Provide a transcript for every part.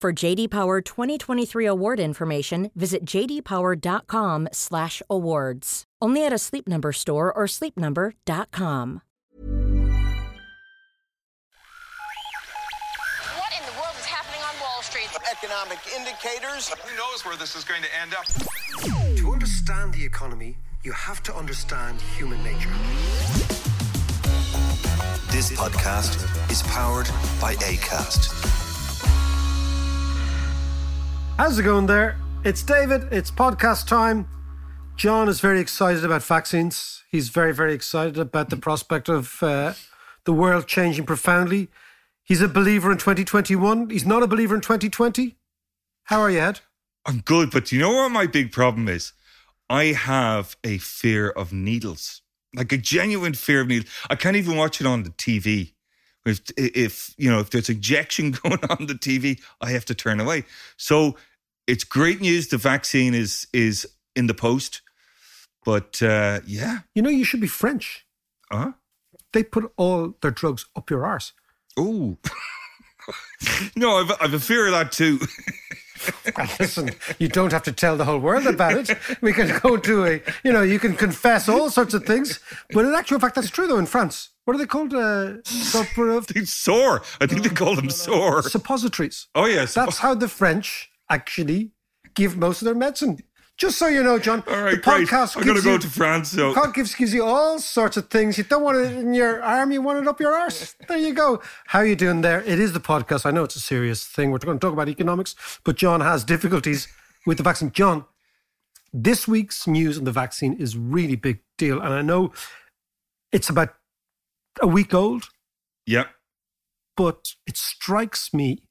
For J.D. Power 2023 award information, visit jdpower.com/awards. Only at a Sleep Number store or sleepnumber.com. Economic indicators. Who knows where this is going to end up? To understand the economy, you have to understand human nature. This podcast is powered by Acast. How's it going there? It's David. It's podcast time. John is very excited about vaccines. He's very, very excited about the prospect of the world changing profoundly. He's a believer in 2021. He's not a believer in 2020. How are you, Ed? I'm good, but do you know what my big problem is? I have a fear of needles, like a genuine fear of needles. I can't even watch it on the TV. If there's injection going on the TV, I have to turn away. So it's great news. The vaccine is in the post, but yeah. You know, you should be French. Huh? They put all their drugs up your arse. Oh, no, I've a fear of that too. Listen, you don't have to tell the whole world about it. We can go to you can confess all sorts of things. But in actual fact, that's true though in France. What are they called? Sore. I think they call them sore. Suppositories. Oh, yes. That's how the French actually give most of their medicine. Just so you know, John, all right, the podcast I'm going to go to France. So. The podcast gives you all sorts of things. You don't want it in your arm, you want it up your arse. There you go. How are you doing there? It is the podcast. I know it's a serious thing. We're going to talk about economics, but John has difficulties with the vaccine. John, this week's news on the vaccine is really big deal. And I know it's about a week old. Yeah. But it strikes me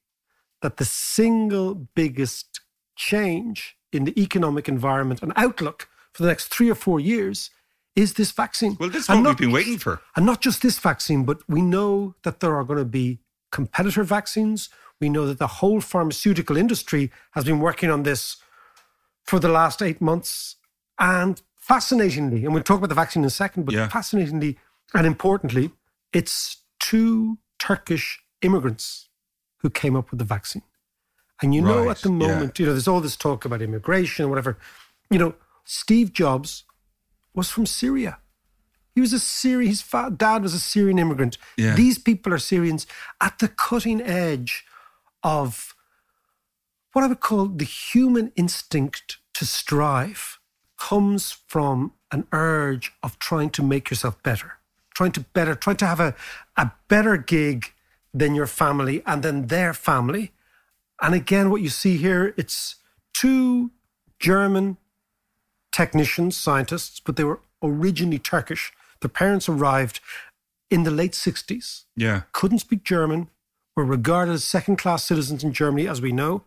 that the single biggest change in the economic environment and outlook for the next 3 or 4 years is this vaccine. Well, this is what we've been waiting for. And not just this vaccine, but we know that there are going to be competitor vaccines. We know that the whole pharmaceutical industry has been working on this for the last 8 months. And fascinatingly, and we'll talk about the vaccine in a second, but fascinatingly and importantly, it's 2 Turkish immigrants who came up with the vaccine. And you know, right, at the moment, there's all this talk about immigration and whatever. You know, Steve Jobs was from Syria. He was a Syrian. His dad was a Syrian immigrant. Yeah. These people are Syrians at the cutting edge of what I would call the human instinct to strive comes from an urge of trying to make yourself better, trying to have a better gig than your family and than their family. And again, what you see here, it's 2 German technicians, scientists, but they were originally Turkish. Their parents arrived in the late 60s. Yeah. Couldn't speak German, were regarded as second-class citizens in Germany, as we know.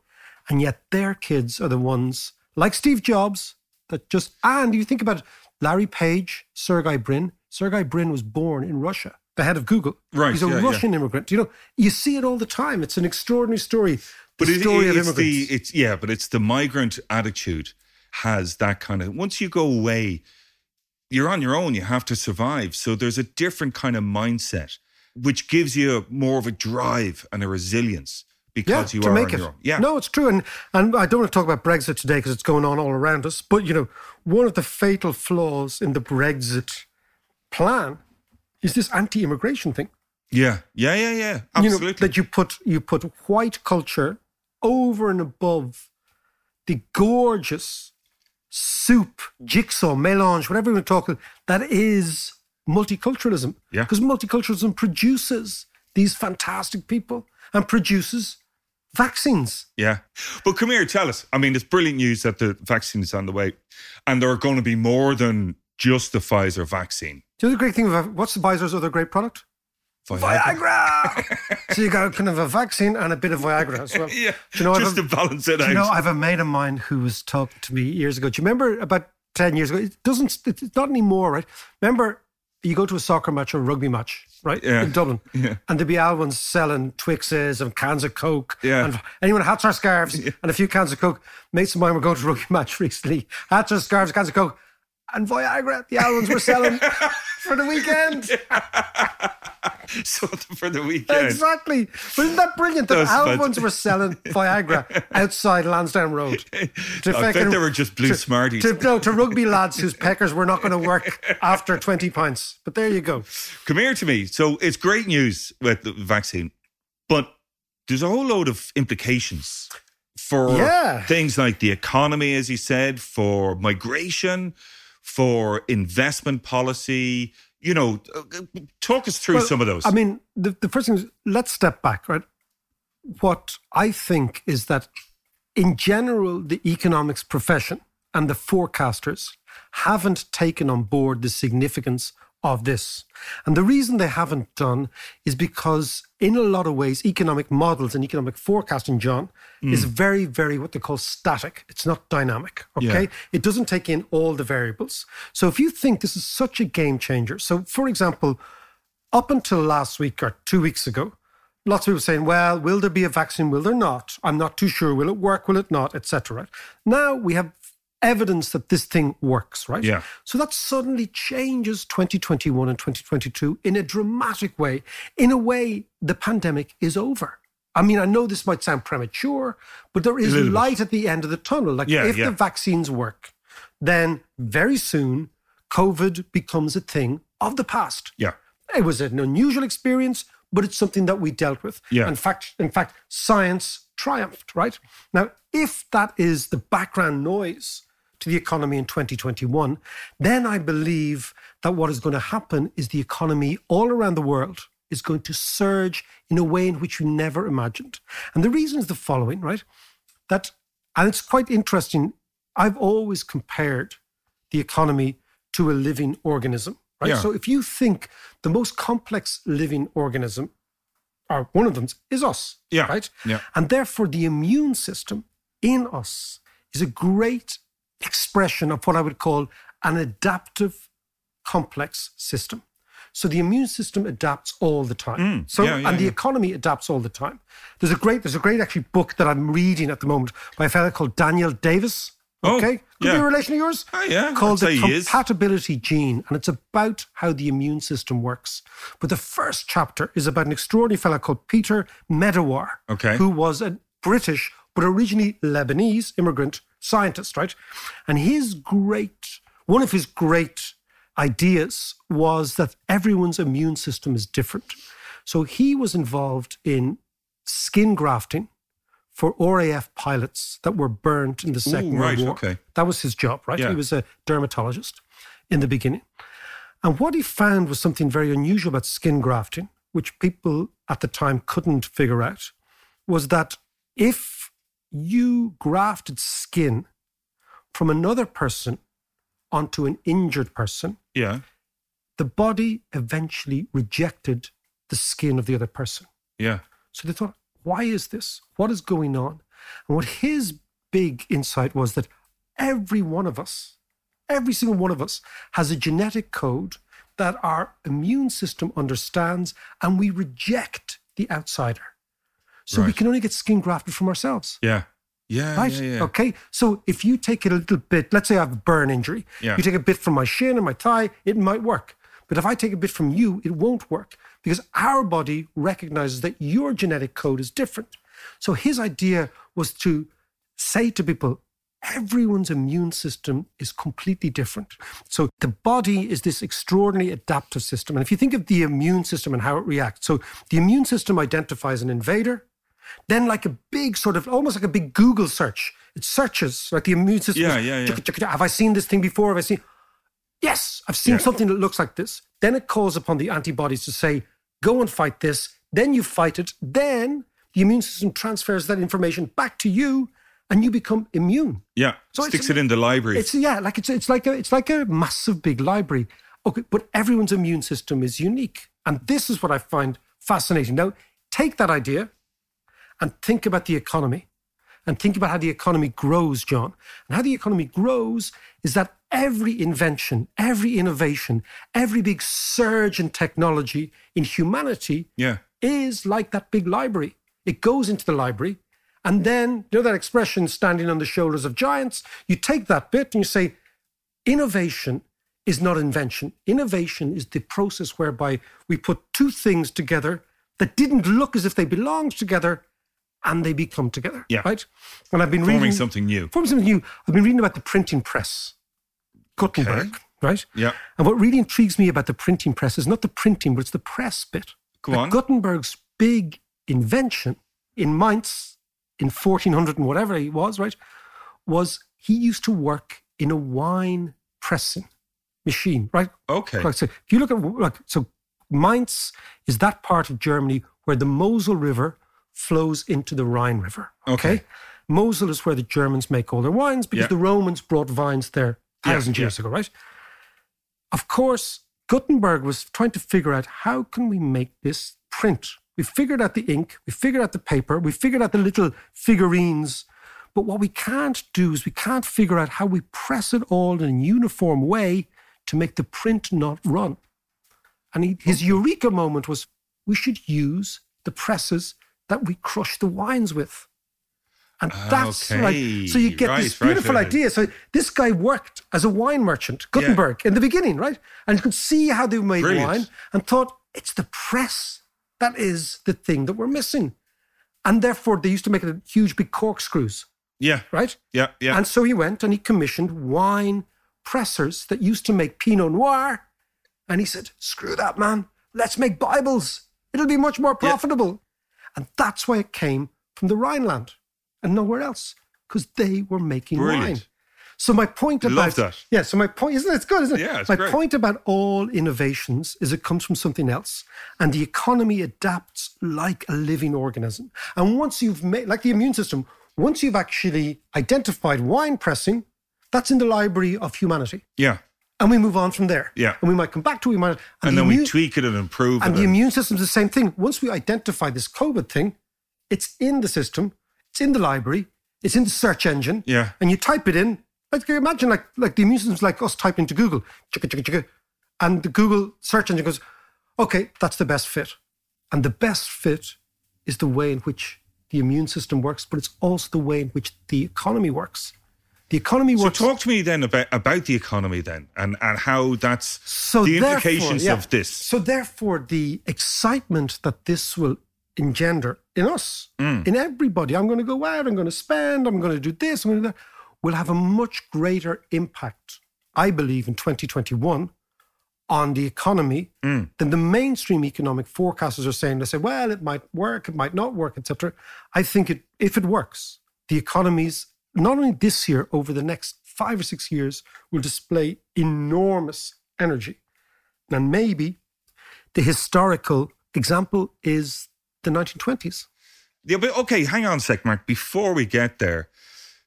And yet their kids are the ones, like Steve Jobs, that just... And you think about Larry Page, Sergey Brin. Sergey Brin was born in Russia, the head of Google. Right. He's a Russian immigrant. You see it all the time. It's an extraordinary story. But it's the migrant attitude has that kind of, once you go away, you're on your own, you have to survive. So there's a different kind of mindset, which gives you more of a drive and a resilience because you are on your own. Yeah. No, it's true. And I don't want to talk about Brexit today because it's going on all around us. But, one of the fatal flaws in the Brexit plan is this anti-immigration thing. Yeah. Absolutely. That you put white culture over and above the gorgeous soup, jigsaw, melange, whatever you want to talk about, that is multiculturalism. Yeah. Because multiculturalism produces these fantastic people and produces vaccines. Yeah. But come here, tell us. I mean, it's brilliant news that the vaccine is on the way and there are going to be more than just the Pfizer vaccine. The other great thing about what's the Pfizer's other great product? Viagra. So you got kind of a vaccine and a bit of Viagra as well. Yeah, you know, just to balance it out. You know, I have a mate of mine who was talking to me years ago. Do you remember about 10 years ago? It's not anymore, right? Remember, you go to a soccer match or a rugby match, right? Yeah. In Dublin. Yeah. And there'd be Alwyn's selling Twixes and cans of Coke. Yeah. And anyone hats or scarves and a few cans of Coke. Mates of mine were going to a rugby match recently. Hats or scarves, cans of Coke. And Viagra, the Alwyn's were selling for the weekend. Yeah. Something for the weekend. Exactly. But isn't that brilliant that Alwyn's were selling Viagra outside Lansdowne Road? I bet they were just blue Smarties. To rugby lads whose peckers were not going to work after 20 pints. But there you go. Come here to me. So it's great news with the vaccine, but there's a whole load of implications for things like the economy, as you said, for migration, for investment policy. You know, talk us through some of those. I mean, the first thing is, let's step back, right? What I think is that in general, the economics profession and the forecasters haven't taken on board the significance of this. And the reason they haven't done is because in a lot of ways, economic models and economic forecasting, John, is very, very what they call static. It's not dynamic, okay? Yeah. It doesn't take in all the variables. So if you think this is such a game changer, so for example, up until last week or 2 weeks ago, lots of people were saying, well, will there be a vaccine? Will there not? I'm not too sure. Will it work? Will it not? Etc. Right? Now we have evidence that this thing works, right? Yeah. So that suddenly changes 2021 and 2022 in a dramatic way. In a way, the pandemic is over. I mean, I know this might sound premature, but there is light at the end of the tunnel. Like if the vaccines work, then very soon COVID becomes a thing of the past. Yeah. It was an unusual experience, but it's something that we dealt with. Yeah. In fact, science triumphed, right? Now, if that is the background noise to the economy in 2021, then I believe that what is going to happen is the economy all around the world is going to surge in a way in which we never imagined. And the reason is the following, right? And it's quite interesting. I've always compared the economy to a living organism, right? Yeah. So if you think the most complex living organism, or one of them, is us, right? Yeah. And therefore the immune system in us is a great expression of what I would call an adaptive complex system. So the immune system adapts all the time. The economy adapts all the time. There's a great actually book that I'm reading at the moment by a fellow called Daniel Davis. Okay. Could be a relation of yours. Oh, yeah. Called The Compatibility Gene. And it's about how the immune system works. But the first chapter is about an extraordinary fellow called Peter Medawar, who was a British, but originally Lebanese immigrant scientist, right? And one of his great ideas was that everyone's immune system is different. So he was involved in skin grafting for RAF pilots that were burnt in the Second World War. Okay. That was his job, right? Yeah. He was a dermatologist in the beginning. And what he found was something very unusual about skin grafting, which people at the time couldn't figure out, was that if you grafted skin from another person onto an injured person, the body eventually rejected the skin of the other person. Yeah. So they thought, why is this? What is going on? And what his big insight was that every single one of us has a genetic code that our immune system understands and we reject the outsider. So we can only get skin grafted from ourselves. Yeah. Yeah. Right? Yeah, yeah. Okay. So if you take it a little bit, let's say I have a burn injury. Yeah. You take a bit from my shin and my thigh, it might work. But if I take a bit from you, it won't work because our body recognizes that your genetic code is different. So his idea was to say to people, everyone's immune system is completely different. So the body is this extraordinarily adaptive system. And if you think of the immune system and how it reacts, so the immune system identifies an invader, Then like a big sort of, almost like a big Google search. It searches, like the immune system. Have I seen this thing before? Have I seen? Yes, I've seen something that looks like this. Then it calls upon the antibodies to say, go and fight this. Then you fight it. Then the immune system transfers that information back to you and you become immune. Yeah, so sticks it in the library. It's like a massive big library. Okay, but everyone's immune system is unique. And this is what I find fascinating. Now, take that idea and think about the economy and think about how the economy grows, John. And how the economy grows is that every invention, every innovation, every big surge in technology in humanity is like that big library. It goes into the library and then, you know that expression, standing on the shoulders of giants, you take that bit and you say, innovation is not invention. Innovation is the process whereby we put two things together that didn't look as if they belonged together and they become together, right? And I've been Forming something new. I've been reading about the printing press, Gutenberg, right? Yeah. And what really intrigues me about the printing press is not the printing, but it's the press bit. Go on. Gutenberg's big invention in Mainz in 1400 and whatever he was, right, was he used to work in a wine pressing machine, right? Okay. Like, so if you look at, like, so Mainz is that part of Germany where the Mosel River flows into the Rhine River. Okay. Mosel is where the Germans make all their wines because the Romans brought vines there thousands of years ago, right? Of course, Gutenberg was trying to figure out how can we make this print. We figured out the ink, we figured out the paper, we figured out the little figurines. But what we can't do is we can't figure out how we press it all in a uniform way to make the print not run. And his eureka moment was, we should use the presses that we crush the wines with. And that's like, so you get this beautiful idea. So this guy worked as a wine merchant, Gutenberg, in the beginning, right? And you could see how they made wine and thought, it's the press. That is the thing that we're missing. And therefore, they used to make it a huge big corkscrews. Yeah. Right? Yeah, yeah. And so he went and he commissioned wine pressers that used to make Pinot Noir. And he said, screw that, man. Let's make Bibles. It'll be much more profitable. Yeah. And that's why it came from the Rhineland and nowhere else, because they were making wine. So my point about... I love that. Yeah, so my point... Isn't it? It's good, isn't it? Yeah, it's great. My point about all innovations is it comes from something else. And the economy adapts like a living organism. And once you've made... Like the immune system, once you've actually identified wine pressing, that's in the library of humanity. Yeah. And we move on from there. Yeah. And we might come back to it. And then we tweak it and improve it. And the immune system's the same thing. Once we identify this COVID thing, it's in the system, it's in the library, it's in the search engine. Yeah. And you type it in... Like, imagine like the immune system's like us typing to Google, and the Google search engine goes, okay, that's the best fit. And the best fit is the way in which the immune system works, but it's also the way in which the economy works. The economy works. So talk to me then about the economy then and how that's the implications of this. So therefore, the excitement that this will engender in us, in everybody, I'm going to go out, I'm going to spend, I'm going to do this, I'm going to do that, will have a much greater impact, I believe, in 2021 on the economy than the mainstream economic forecasters are saying. They say, well, it might work, it might not work, etc. I think if it works, the economies, not only this year, over the next 5 or 6 years, will display enormous energy. And maybe the historical example is the 1920s. Yeah, but okay, hang on a sec, Mark. Before we get there,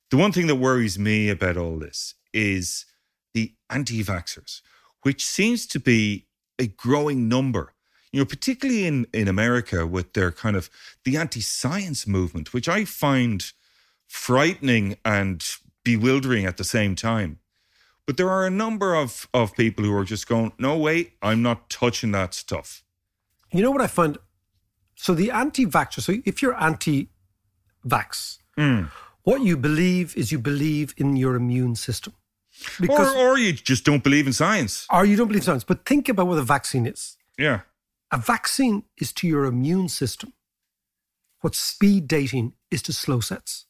the one thing that worries me about all this is the anti-vaxxers, which seems to be a growing number, you know, particularly in America with their kind of the anti-science movement, which I find frightening and bewildering at the same time. But there are a number of people who are just going, no way, I'm not touching that stuff. You know what I find? So the anti-vaxxers, so if you're anti-vax... What you believe is you believe in your immune system. Because, or you just don't believe in science. Or you don't believe in science. But think about what a vaccine is. Yeah. A vaccine is to your immune system what speed dating is to slow sets.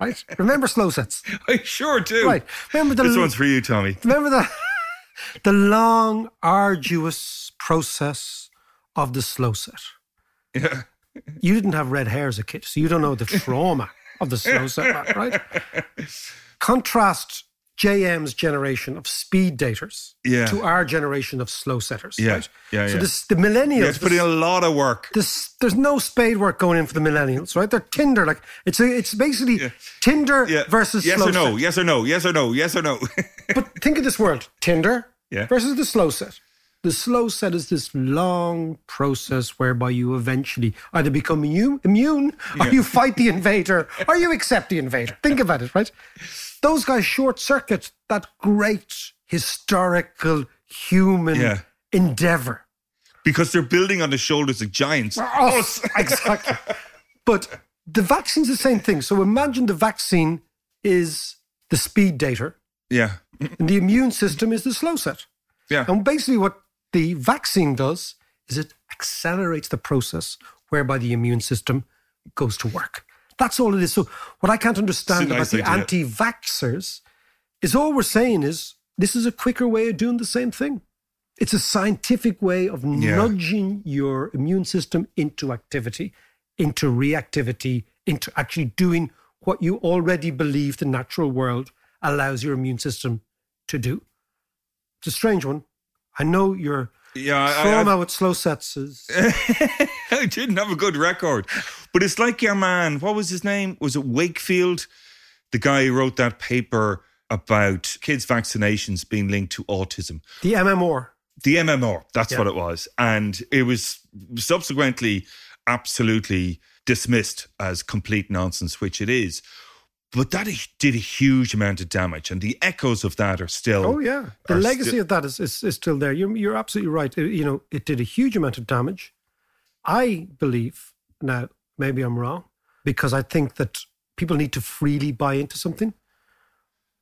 Right? Remember slow sets? I sure do. Right. Remember this one's for you, Tommy. Remember the long, arduous process of the slow set. Yeah. You didn't have red hair as a kid, so you don't know the trauma of the snow setback, right? Contrast JM's generation of speed daters to our generation of slow setters. Yeah. Right? Yeah, so this, the millennials... it's putting in a lot of work. There's no spade work going in for the millennials, right? They're Tinder. Like it's basically Tinder versus yes slow or no, set. Yes or no, yes or no, yes or no. But think of this world. Tinder versus the slow set. The slow set is this long process whereby you eventually either become immune or you fight the invader or you accept the invader. Think about it, right? Those guys short-circuit that great historical human endeavor. Because they're building on the shoulders of giants. Us, exactly. But the vaccine's the same thing. So imagine the vaccine is the speed dater. Yeah. And the immune system is the slow set. Yeah. And basically what the vaccine does is it accelerates the process whereby the immune system goes to work. That's all it is. So what I can't understand about the anti-vaxxers is all we're saying is this is a quicker way of doing the same thing. It's a scientific way of nudging your immune system into activity, into reactivity, into actually doing what you already believe the natural world allows your immune system to do. It's a strange one. I know you're... trauma with slow sets is... I didn't have a good record. But it's like your man, what was his name? Was it Wakefield? The guy who wrote that paper about kids' vaccinations being linked to autism. The MMR. The MMR, that's what it was. And it was subsequently absolutely dismissed as complete nonsense, which it is. But that did a huge amount of damage, and the echoes of that are still... Oh, yeah. The legacy of that is still there. You're absolutely right. It did a huge amount of damage. I believe, now, maybe I'm wrong, because I think that people need to freely buy into something.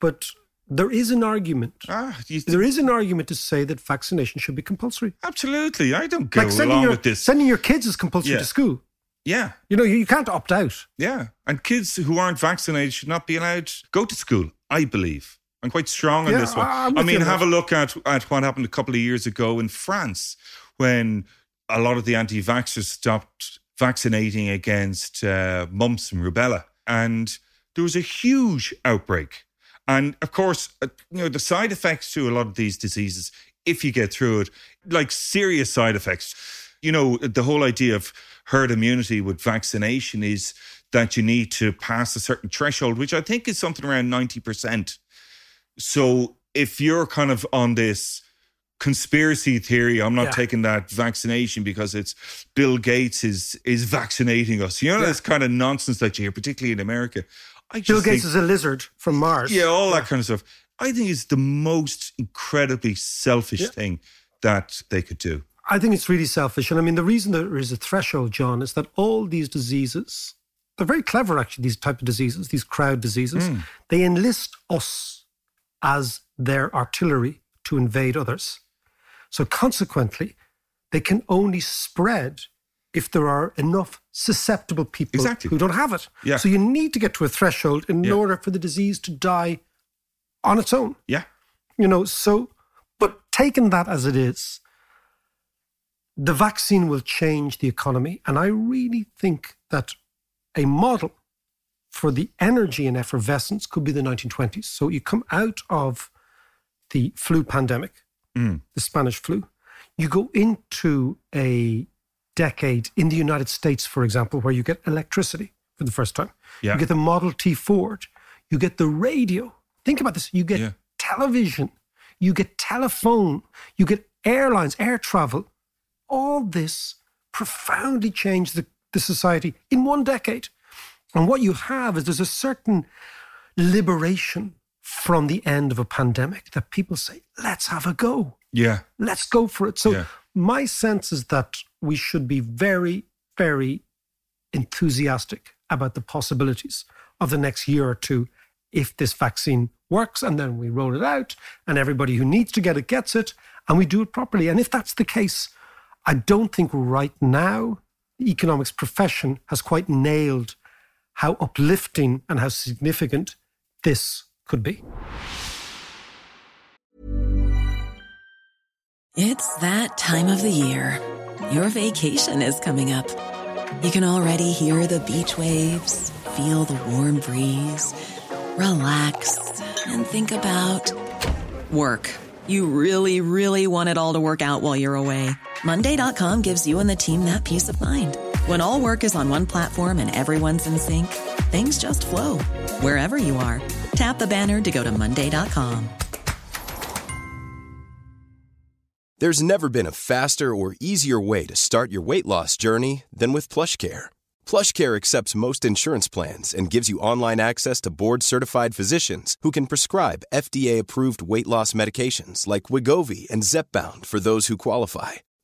But there is an argument. There is an argument to say that vaccination should be compulsory. Absolutely. I don't go along with this. Sending your kids is compulsory to school. Yeah. You can't opt out. Yeah. And kids who aren't vaccinated should not be allowed to go to school, I believe. I'm quite strong on this one. I mean, have a look at what happened a couple of years ago in France when a lot of the anti-vaxxers stopped vaccinating against mumps and rubella. And there was a huge outbreak. And of course, the side effects to a lot of these diseases, if you get through it, like serious side effects. The whole idea of herd immunity with vaccination is that you need to pass a certain threshold, which I think is something around 90%. So if you're kind of on this conspiracy theory, I'm not taking that vaccination because it's Bill Gates is vaccinating us. That's kind of nonsense that you hear, particularly in America. Bill Gates is a lizard from Mars. Yeah, all that kind of stuff. I think it's the most incredibly selfish thing that they could do. I think it's really selfish. And I mean, the reason there is a threshold, John, is that all these diseases, they're very clever, actually, these type of diseases, these crowd diseases. Mm. They enlist us as their artillery to invade others. So consequently, they can only spread if there are enough susceptible people who don't have it. Yeah. So you need to get to a threshold in order for the disease to die on its own. Yeah. But taking that as it is, the vaccine will change the economy. And I really think that a model for the energy and effervescence could be the 1920s. So you come out of the flu pandemic, the Spanish flu. You go into a decade in the United States, for example, where you get electricity for the first time. Yeah. You get the Model T Ford. You get the radio. Think about this. You get television. You get telephone. You get airlines, air travel. All this profoundly changed the society in one decade. And what you have is there's a certain liberation from the end of a pandemic that people say, let's have a go. Yeah. Let's go for it. So my sense is that we should be very, very enthusiastic about the possibilities of the next year or two if this vaccine works and then we roll it out and everybody who needs to get it gets it and we do it properly. And if that's the case, I don't think right now the economics profession has quite nailed how uplifting and how significant this could be. It's that time of the year. Your vacation is coming up. You can already hear the beach waves, feel the warm breeze, relax, and think about work. You really, really want it all to work out while you're away. Monday.com gives you and the team that peace of mind. When all work is on one platform and everyone's in sync, things just flow. Wherever you are, tap the banner to go to Monday.com. There's never been a faster or easier way to start your weight loss journey than with PlushCare. PlushCare accepts most insurance plans and gives you online access to board-certified physicians who can prescribe FDA-approved weight loss medications like Wegovy and Zepbound for those who qualify.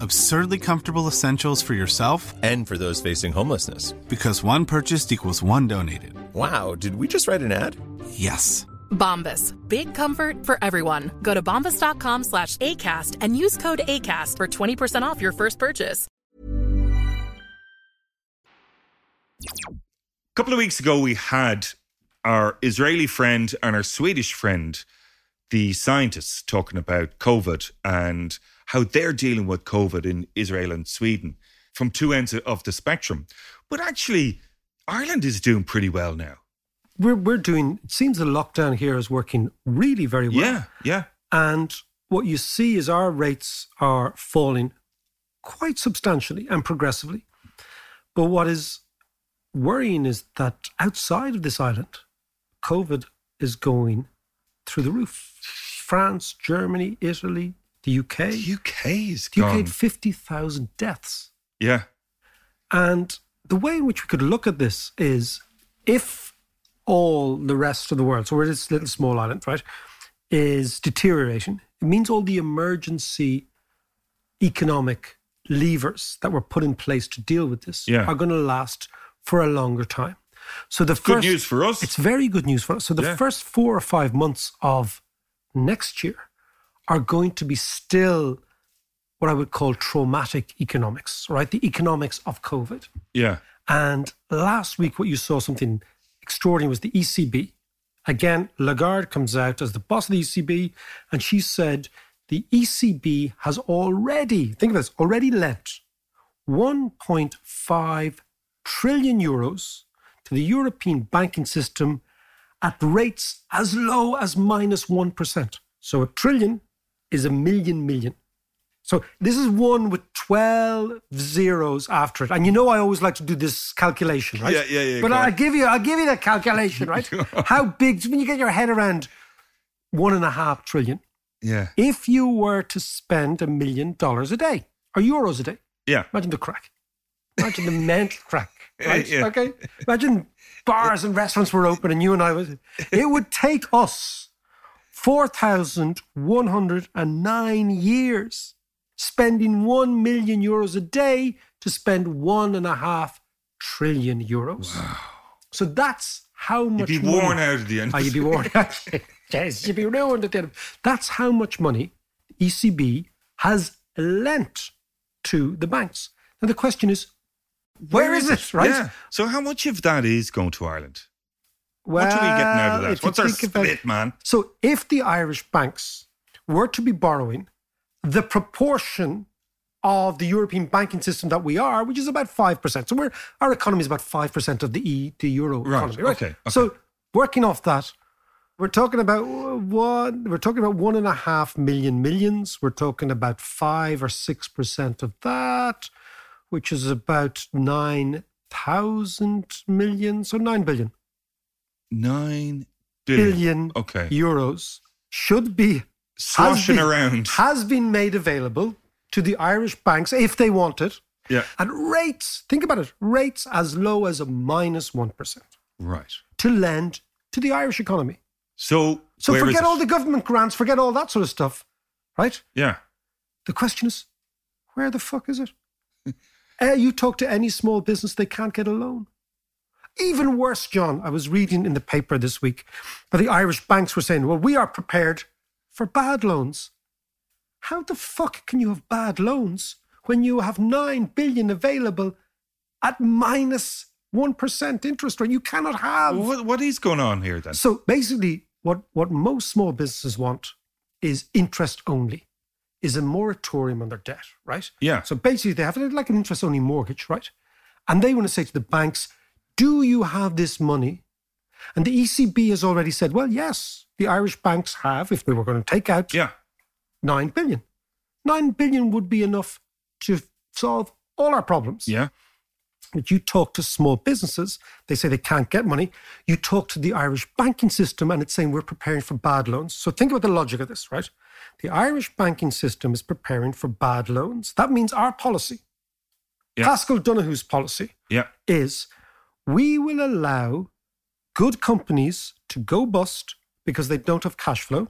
Absurdly comfortable essentials for yourself. And for those facing homelessness. Because one purchased equals one donated. Wow, did we just write an ad? Yes. Bombas. Big comfort for everyone. Go to bombas.com/ACAST and use code ACAST for 20% off your first purchase. A couple of weeks ago, we had our Israeli friend and our Swedish friend, the scientists, talking about COVID and how they're dealing with COVID in Israel and Sweden from two ends of the spectrum. But actually, Ireland is doing pretty well now. We're doing, it seems the lockdown here is working really very well. Yeah, yeah. And what you see is our rates are falling quite substantially and progressively. But what is worrying is that outside of this island, COVID is going through the roof. France, Germany, Italy, the UK. The UK is gone. The UK had 50,000 deaths. Yeah. And the way in which we could look at this is if all the rest of the world, so we're this little small island, right, is deterioration, it means all the emergency economic levers that were put in place to deal with this are going to last for a longer time. So the first, good news for us. It's very good news for us. So the first 4 or 5 months of next year are going to be still what I would call traumatic economics, right? The economics of COVID. Yeah. And last week, what you saw something extraordinary was the ECB. Again, Lagarde comes out as the boss of the ECB, and she said the ECB has already, think of this, already lent 1.5 trillion euros to the European banking system at rates as low as minus 1%. So a trillion is a million million. So this is one with 12 zeros after it. And you know I always like to do this calculation, right? Yeah. But I'll give you that calculation, right? How big, when you get your head around 1.5 trillion. Yeah. If you were to spend $1 million a day or euros a day. Yeah. Imagine the crack. Imagine the mental crack. Right? Yeah. Okay. Imagine bars and restaurants were open and you and I was. It would take us 4,109 years spending 1 million euros a day to spend 1.5 trillion euros. Wow. So that's how much money... You'd be worn out at the end. Oh, you'd be worn out. Yes, you'd be ruined at the end. That's how much money ECB has lent to the banks. Now, the question is, where is it, right? Yeah. So how much of that is going to Ireland? Well, what are we getting out of that? What's our split, man? So if the Irish banks were to be borrowing the proportion of the European banking system that we are, which is about 5%. So our economy is about 5% of the euro economy. Right? Okay. So working off that, we're talking about 1.5 million millions. We're talking about 5 or 6% of that, which is about 9,000 million, so 9 billion. 9 billion euros should be sloshing around. Has been made available to the Irish banks if they want it. Yeah. At rates, think about it, rates as low as a minus 1%. Right. To lend to the Irish economy. So forget all the government grants, forget all that sort of stuff, right? Yeah. The question is, where the fuck is it? You talk to any small business, they can't get a loan. Even worse, John, I was reading in the paper this week that the Irish banks were saying, well, we are prepared for bad loans. How the fuck can you have bad loans when you have 9 billion available at minus 1% interest rate? You cannot have... What is going on here then? So basically, what most small businesses want is interest only, is a moratorium on their debt, right? Yeah. So basically, they have like an interest only mortgage, right? And they want to say to the banks, do you have this money? And the ECB has already said, well, yes, the Irish banks have, if they were going to take out 9 billion. 9 billion would be enough to solve all our problems. Yeah. But you talk to small businesses, they say they can't get money. You talk to the Irish banking system and it's saying we're preparing for bad loans. So think about the logic of this, right? The Irish banking system is preparing for bad loans. That means our policy, Pascal Donoghue's policy, is... we will allow good companies to go bust because they don't have cash flow.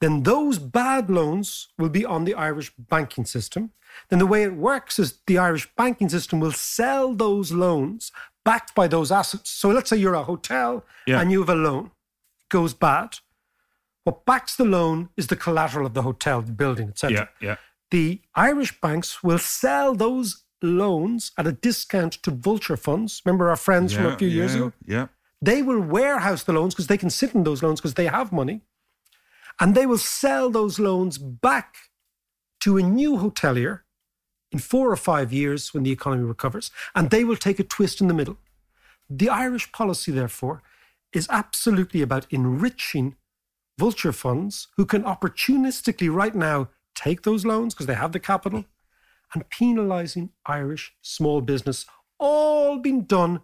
Then those bad loans will be on the Irish banking system. Then the way it works is the Irish banking system will sell those loans backed by those assets. So let's say you're a hotel and you have a loan. It goes bad. What backs the loan is the collateral of the hotel, the building, etc. Yeah, yeah. The Irish banks will sell those loans at a discount to vulture funds. Remember our friends from a few years ago? Yeah. They will warehouse the loans because they can sit in those loans because they have money. And they will sell those loans back to a new hotelier in 4 or 5 years when the economy recovers. And they will take a twist in the middle. The Irish policy, therefore, is absolutely about enriching vulture funds who can opportunistically right now take those loans because they have the capital, and penalising Irish small business, all being done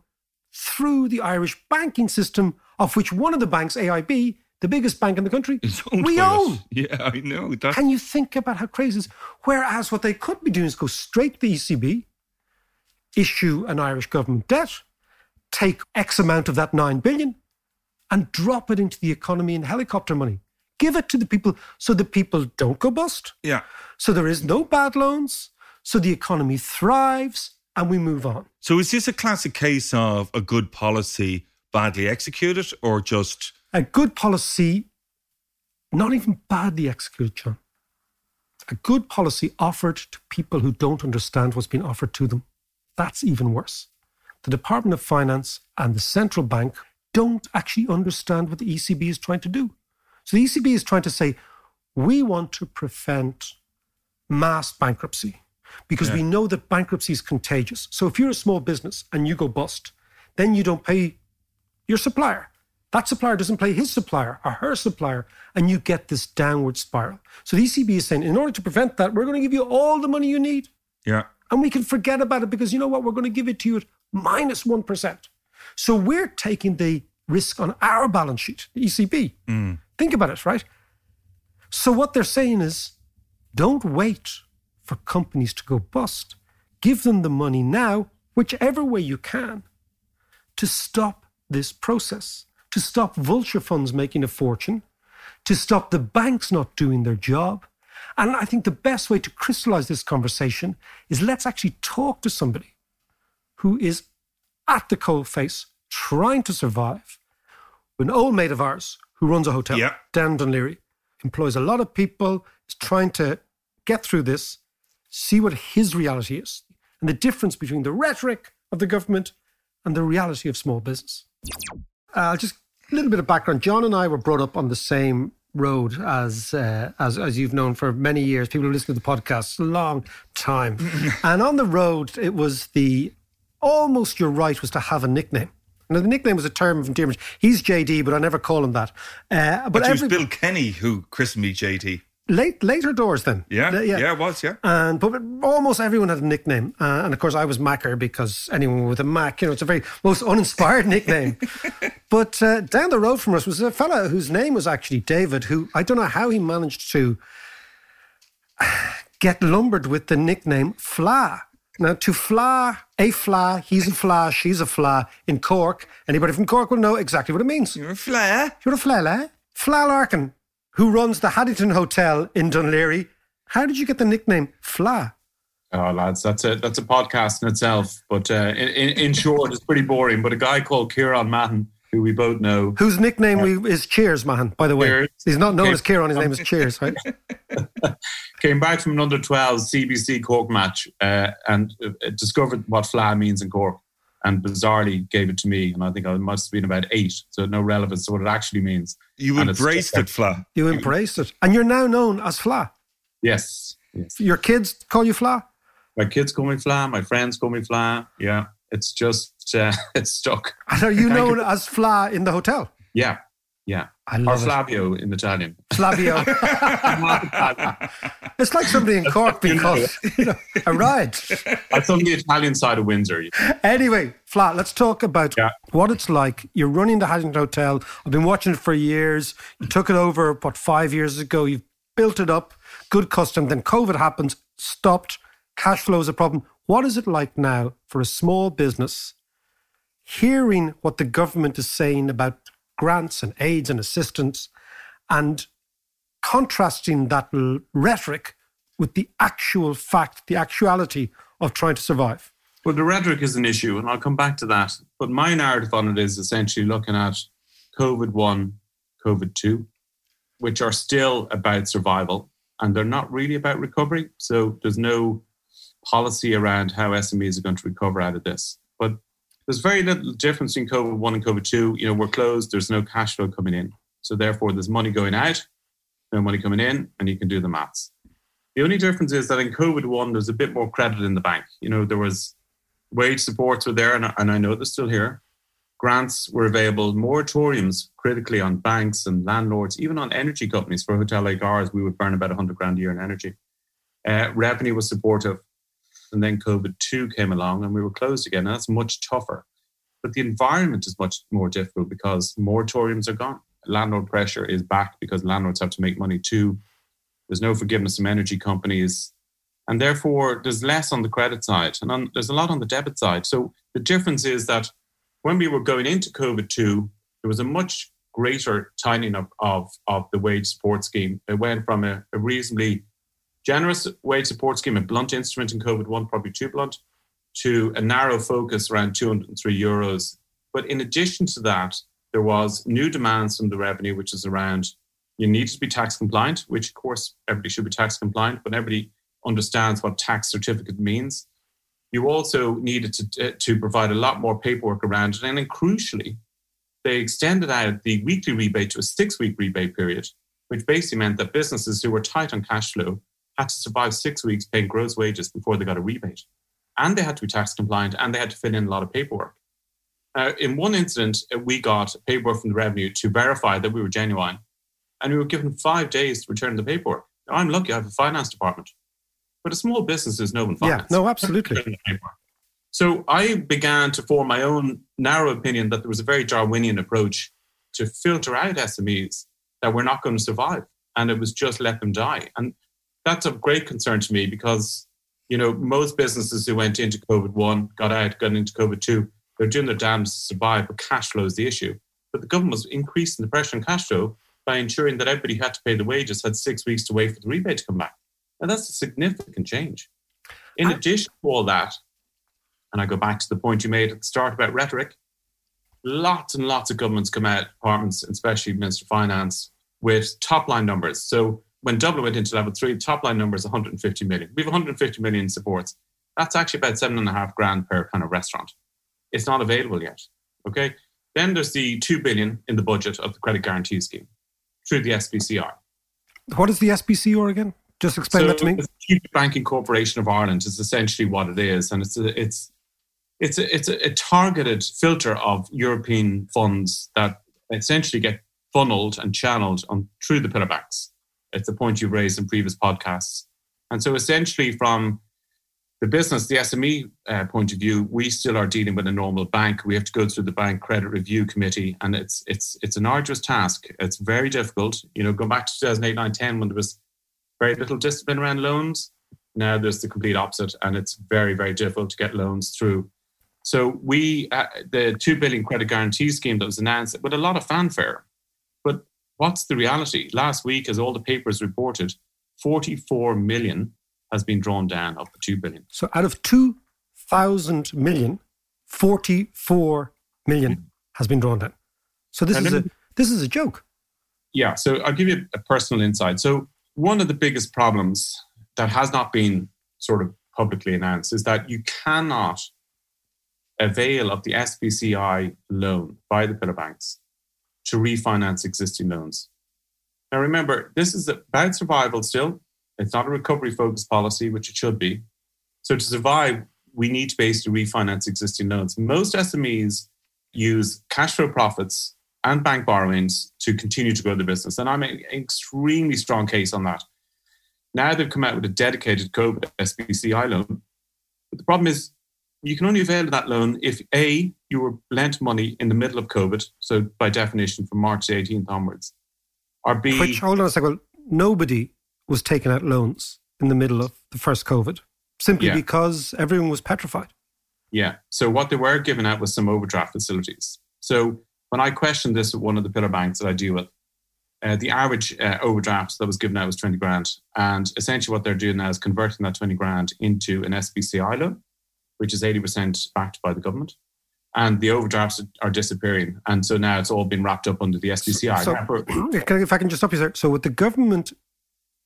through the Irish banking system, of which one of the banks, AIB, the biggest bank in the country, we own. Yeah, I know. Can you think about how crazy this is? Whereas what they could be doing is go straight to the ECB, issue an Irish government debt, take X amount of that 9 billion and drop it into the economy in helicopter money. Give it to the people so the people don't go bust. Yeah. So there is no bad loans. So the economy thrives and we move on. So is this a classic case of a good policy badly executed or just... a good policy, not even badly executed, John. A good policy offered to people who don't understand what's being offered to them. That's even worse. The Department of Finance and the central bank don't actually understand what the ECB is trying to do. So the ECB is trying to say, we want to prevent mass bankruptcy. Because we know that bankruptcy is contagious. So if you're a small business and you go bust, then you don't pay your supplier. That supplier doesn't pay his supplier or her supplier, and you get this downward spiral. So the ECB is saying, in order to prevent that, we're going to give you all the money you need. Yeah. And we can forget about it because you know what? We're going to give it to you at minus 1%. So we're taking the risk on our balance sheet, the ECB. Mm. Think about it, right? So what they're saying is, don't wait for companies to go bust. Give them the money now, whichever way you can, to stop this process, to stop vulture funds making a fortune, to stop the banks not doing their job. And I think the best way to crystallize this conversation is let's actually talk to somebody who is at the coalface trying to survive. An old mate of ours who runs a hotel down Dún Laoghaire, employs a lot of people, is trying to get through this, see what his reality is and the difference between the rhetoric of the government and the reality of small business. Just a little bit of background. John and I were brought up on the same road as you've known for many years. People who listen to the podcast, a long time. And on the road, it was the almost your right was to have a nickname. Now, the nickname was a term of endearment. He's J.D., but I never call him that. But it was Bill Kenny who christened me J.D., Later doors then. Yeah, it was, And but almost everyone had a nickname. And of course, I was Macker because anyone with a Mac, you know, it's a very most uninspired nickname. But down the road from us was a fella whose name was actually David, who I don't know how he managed to get lumbered with the nickname Fla. Now, to fla, a fla, he's a fla, she's a fla in Cork. Anybody from Cork will know exactly what it means. You're a fla. You're a fla, lad. Fla Larkin, who runs the Haddington Hotel in Dún Laoghaire. How did you get the nickname Fla? Oh, lads, that's a podcast in itself. But in short, it's pretty boring. But a guy called Kieran Mahon, who we both know. Whose nickname is Cheers Mahon, by the way. Cheers. He's not known as Kieran, his name is Cheers, right? Came back from an under-12 CBC Cork match and discovered what fla means in Cork. And bizarrely gave it to me, and I think I must have been about 8, so no relevance to what it actually means. You embraced it, Fla. You embraced it. And you're now known as Fla. Yes. Your kids call you Fla? My kids call me Fla, my friends call me Fla. Yeah, it's just, it's stuck. And are you known as Fla in the hotel? Yeah. Or Flavio in Italian. Flavio. It's like somebody in Cork being called a ride. That's on the Italian side of Windsor. Anyway, Fla, let's talk about what it's like. You're running the Haddington Hotel. I've been watching it for years. You took it over, 5 years ago. You've built it up. Good custom. Then COVID happens. Stopped. Cash flow is a problem. What is it like now for a small business hearing what the government is saying about grants and aids and assistance, and contrasting that rhetoric with the actual fact, the actuality of trying to survive? Well, the rhetoric is an issue, and I'll come back to that. But my narrative on it is essentially looking at COVID-1, COVID-2, which are still about survival, and they're not really about recovery. So there's no policy around how SMEs are going to recover out of this. But there's very little difference in COVID-1 and COVID-2. You know, we're closed. There's no cash flow coming in. So therefore, there's money going out, no money coming in, and you can do the maths. The only difference is that in COVID-1, there's a bit more credit in the bank. You know, there was wage supports were there, and I know they're still here. Grants were available, moratoriums critically on banks and landlords, even on energy companies. For a hotel like ours, we would burn about $100,000 a year in energy. Revenue was supportive. And then COVID-2 came along and we were closed again. And that's much tougher. But the environment is much more difficult because moratoriums are gone. Landlord pressure is back because landlords have to make money too. There's no forgiveness from energy companies. And therefore, there's less on the credit side. And there's a lot on the debit side. So the difference is that when we were going into COVID-2, there was a much greater tightening of the wage support scheme. It went from a reasonably generous wage support scheme, a blunt instrument in COVID-1, probably too blunt, to a narrow focus around €203. But in addition to that, there was new demands from the revenue, which is around you need to be tax compliant, which of course everybody should be tax compliant, but everybody understands what tax certificate means. You also needed to provide a lot more paperwork around it. And then crucially, they extended out the weekly rebate to a 6-week rebate period, which basically meant that businesses who were tight on cash flow had to survive 6 weeks paying gross wages before they got a rebate. And they had to be tax compliant and they had to fill in a lot of paperwork. In one incident, we got paperwork from the revenue to verify that we were genuine. And we were given 5 days to return the paperwork. Now, I'm lucky I have a finance department. But a small business is no one finance. Yeah, no, absolutely. So I began to form my own narrow opinion that there was a very Darwinian approach to filter out SMEs that were not going to survive. And it was just let them die. And that's of great concern to me because, you know, most businesses who went into COVID-1, got out, got into COVID-2, they're doing their damnedest to survive, but cash flow is the issue. But the government was increasing the pressure on cash flow by ensuring that everybody who had to pay the wages had 6 weeks to wait for the rebate to come back. And that's a significant change. In addition to all that, and I go back to the point you made at the start about rhetoric, lots and lots of governments come out, departments, especially Minister of Finance, with top-line numbers. So when Dublin went into level 3, top-line number is 150 million. We have 150 million supports. That's actually about $7,500 per kind of restaurant. It's not available yet, okay? Then there's the 2 billion in the budget of the credit guarantee scheme through the SBCI. What is the SBCI again? Just explain that to me. The Chief Banking Corporation of Ireland is essentially what it is. And it's a targeted filter of European funds that essentially get funneled and channeled through the pillar banks. It's a point you've raised in previous podcasts. And so essentially from the business, the SME point of view, we still are dealing with a normal bank. We have to go through the Bank Credit Review Committee, and it's an arduous task. It's very difficult. You know, going back to 2008, 9, 10, when there was very little discipline around loans, now there's the complete opposite, and it's very, very difficult to get loans through. So we, the 2 billion credit guarantee scheme that was announced with a lot of fanfare, but what's the reality? Last week, as all the papers reported, 44 million has been drawn down up to 2 billion. So out of 2,000 million, 44 million has been drawn down. So this is a joke. Yeah, so I'll give you a personal insight. So one of the biggest problems that has not been sort of publicly announced is that you cannot avail of the SBCI loan by the pillar banks to refinance existing loans. Now remember, this is about survival still. It's not a recovery-focused policy, which it should be. So to survive, we need to basically refinance existing loans. Most SMEs use cash flow profits and bank borrowings to continue to grow their business. And I'm an extremely strong case on that. Now they've come out with a dedicated COVID SBCI loan. But the problem is, you can only avail of that loan if A, you were lent money in the middle of COVID, so by definition from March 18th onwards, or B... Which, hold on a second, nobody was taking out loans in the middle of the first COVID, simply because everyone was petrified. Yeah, so what they were giving out was some overdraft facilities. So when I questioned this with one of the pillar banks that I deal with, the average overdraft that was given out was 20 grand. And essentially what they're doing now is converting that 20 grand into an SBCI loan, which is 80% backed by the government. And the overdrafts are disappearing. And so now it's all been wrapped up under the SBCI. So, if I can just stop you there. So what the government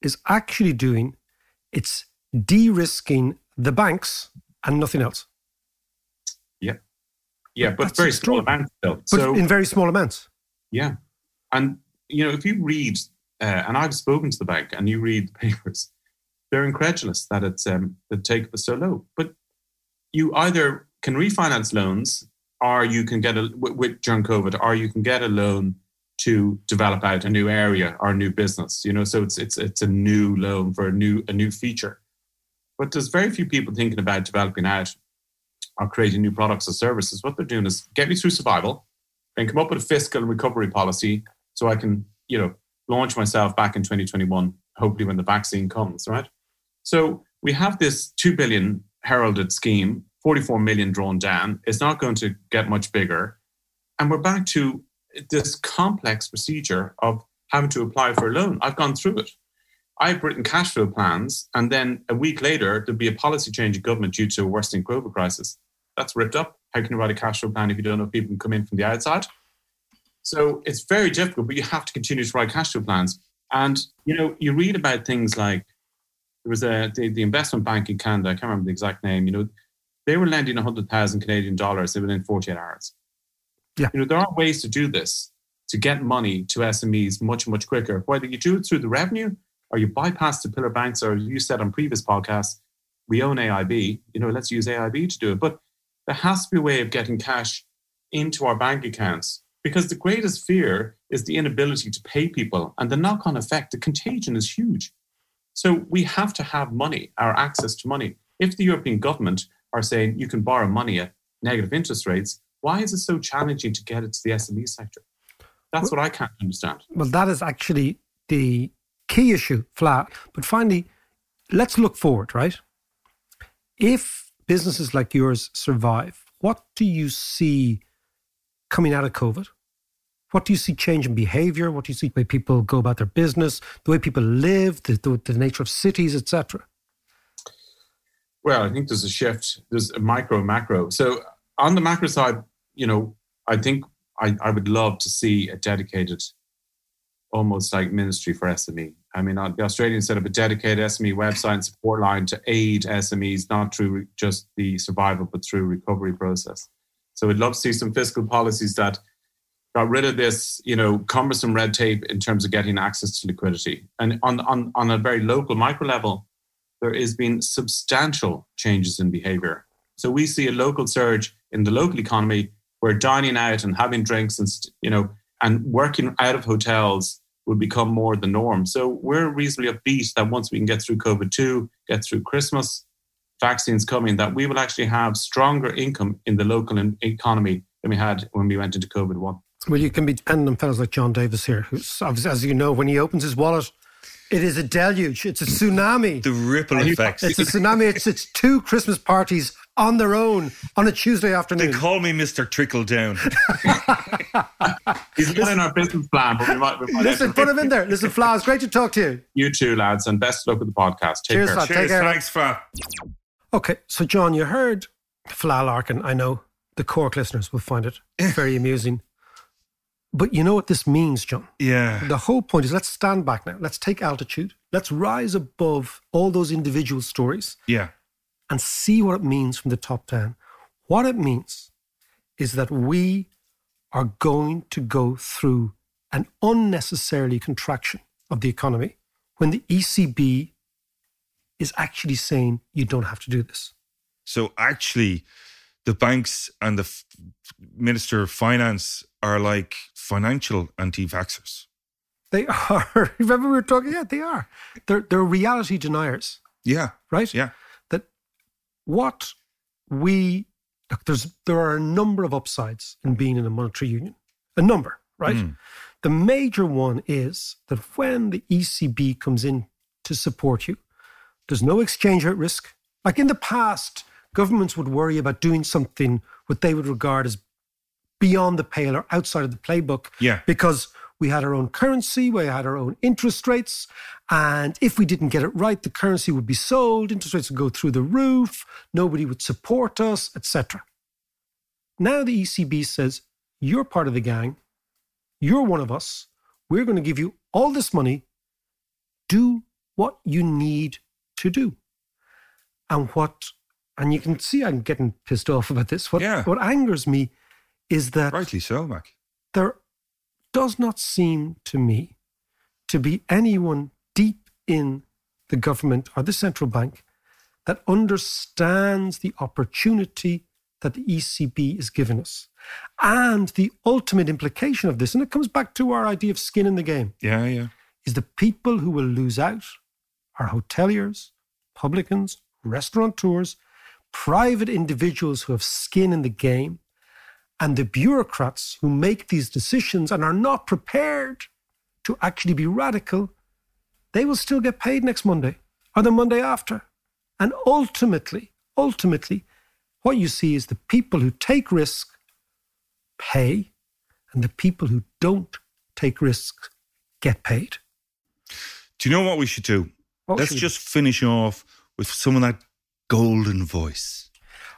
is actually doing, it's de-risking the banks and nothing else. Yeah. Yeah, but very small amounts still. But so, in very small amounts. Yeah. And, you know, if you read, and I've spoken to the bank and you read the papers, they're incredulous that it's the take was so low. But you either can refinance loans, or you can get during COVID, or you can get a loan to develop out a new area or a new business. You know, so it's a new loan for a new feature. But there's very few people thinking about developing out or creating new products or services. What they're doing is get me through survival, then come up with a fiscal recovery policy so I can, you know, launch myself back in 2021. Hopefully, when the vaccine comes, right? So we have this 2 billion heralded scheme, 44 million drawn down. It's not going to get much bigger. And we're back to this complex procedure of having to apply for a loan. I've gone through it. I've written cash flow plans. And then a week later, there'll be a policy change in government due to a worsening COVID crisis. That's ripped up. How can you write a cash flow plan if you don't know if people can come in from the outside? So it's very difficult, but you have to continue to write cash flow plans. And, you know, you read about things like, there was the investment bank in Canada, I can't remember the exact name, you know, they were lending $100,000 Canadian within 48 hours. Yeah. You know, there are ways to do this, to get money to SMEs much, much quicker. Whether you do it through the revenue or you bypass the pillar banks, or you said on previous podcasts, we own AIB, you know, let's use AIB to do it. But there has to be a way of getting cash into our bank accounts, because the greatest fear is the inability to pay people, and the knock-on effect, the contagion is huge. So we have to have money, our access to money. If the European government are saying you can borrow money at negative interest rates, why is it so challenging to get it to the SME sector? That's what I can't understand. Well, that is actually the key issue, Flat. But finally, let's look forward, right? If businesses like yours survive, what do you see coming out of COVID? What do you see change in behavior? What do you see the way people go about their business, the way people live, the nature of cities, etc.? Well, I think there's a shift. There's a micro and macro. So on the macro side, you know, I think I would love to see a dedicated, almost like ministry for SME. I mean, the Australians set up a dedicated SME website and support line to aid SMEs, not through just the survival, but through recovery process. So I'd love to see some fiscal policies that got rid of this, you know, cumbersome red tape in terms of getting access to liquidity. And on a very local micro level, there has been substantial changes in behavior. So we see a local surge in the local economy where dining out and having drinks and, you know, and working out of hotels will become more the norm. So we're reasonably upbeat that once we can get through COVID-2, get through Christmas, vaccines coming, that we will actually have stronger income in the local economy than we had when we went into COVID-1. Well, you can be dependent on fellows like John Davis here, who's, as you know, when he opens his wallet, it is a deluge. It's a tsunami. The ripple effects. It's a tsunami. It's two Christmas parties on their own on a Tuesday afternoon. They call me Mr. Trickle Down. He's not in our business plan, but we might listen, put him in there. Listen, Fla, it's great to talk to you. You too, lads, and best of luck with the podcast. Take Cheers, care. Lad, Cheers, thanks, Fla. Okay, so John, you heard Fla Larkin. I know the Cork listeners will find it very amusing. But you know what this means, John? Yeah. The whole point is let's stand back now. Let's take altitude. Let's rise above all those individual stories. Yeah. And see what it means from the top down. What it means is that we are going to go through an unnecessarily contraction of the economy when the ECB is actually saying you don't have to do this. So actually, the banks and the Minister of Finance are like financial anti-vaxxers. They are. Remember we were talking? Yeah, they are. They're reality deniers. Yeah. Right? Yeah. That what we... Look, there are a number of upsides in being in a monetary union. A number, right? Mm. The major one is that when the ECB comes in to support you, there's no exchange rate risk. Like in the past, governments would worry about doing something what they would regard as beyond the pale or outside of the playbook, yeah, because we had our own currency, we had our own interest rates, and if we didn't get it right, the currency would be sold, interest rates would go through the roof, nobody would support us, etc. Now the ECB says, you're part of the gang, you're one of us, we're going to give you all this money, do what you need to do. And you can see I'm getting pissed off about this. What angers me is that... Rightly so, Mac. There does not seem to me to be anyone deep in the government or the central bank that understands the opportunity that the ECB is giving us. And the ultimate implication of this, and it comes back to our idea of skin in the game, is the people who will lose out are hoteliers, publicans, restaurateurs, private individuals who have skin in the game, and the bureaucrats who make these decisions and are not prepared to actually be radical. They will still get paid next Monday or the Monday after. And ultimately, what you see is the people who take risk pay, and the people who don't take risks get paid. Do you know what we should do? Let's just finish off with some of that golden voice.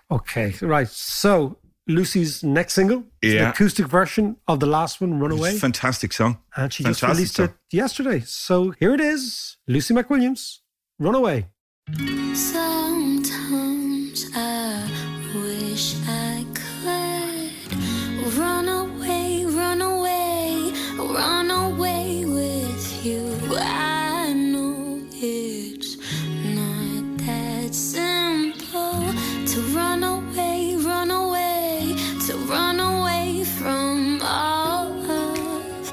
Okay, right. So Lucy's next single, the acoustic version of the last one, Runaway. It's a fantastic song. And she just released it yesterday. So here it is, Lucy McWilliams, Runaway. Sometimes I wish I could run away, run away, run away with you. I know it's not that simple to run away, run away. To run away from all of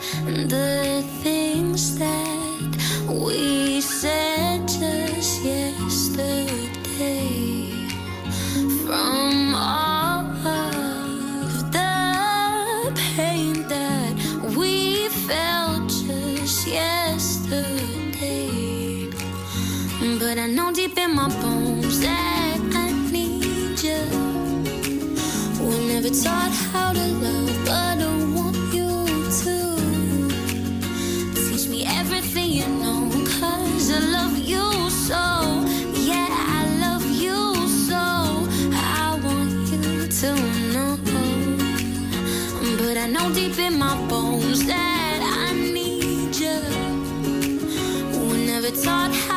the things that we said just yesterday, from all of the pain that we felt just yesterday. But I know deep in my bones that I need you. Never taught how to love, but I want you to teach me everything you know, 'cause I love you so, yeah, I love you so, I want you to know. But I know deep in my bones that I need you. Never taught how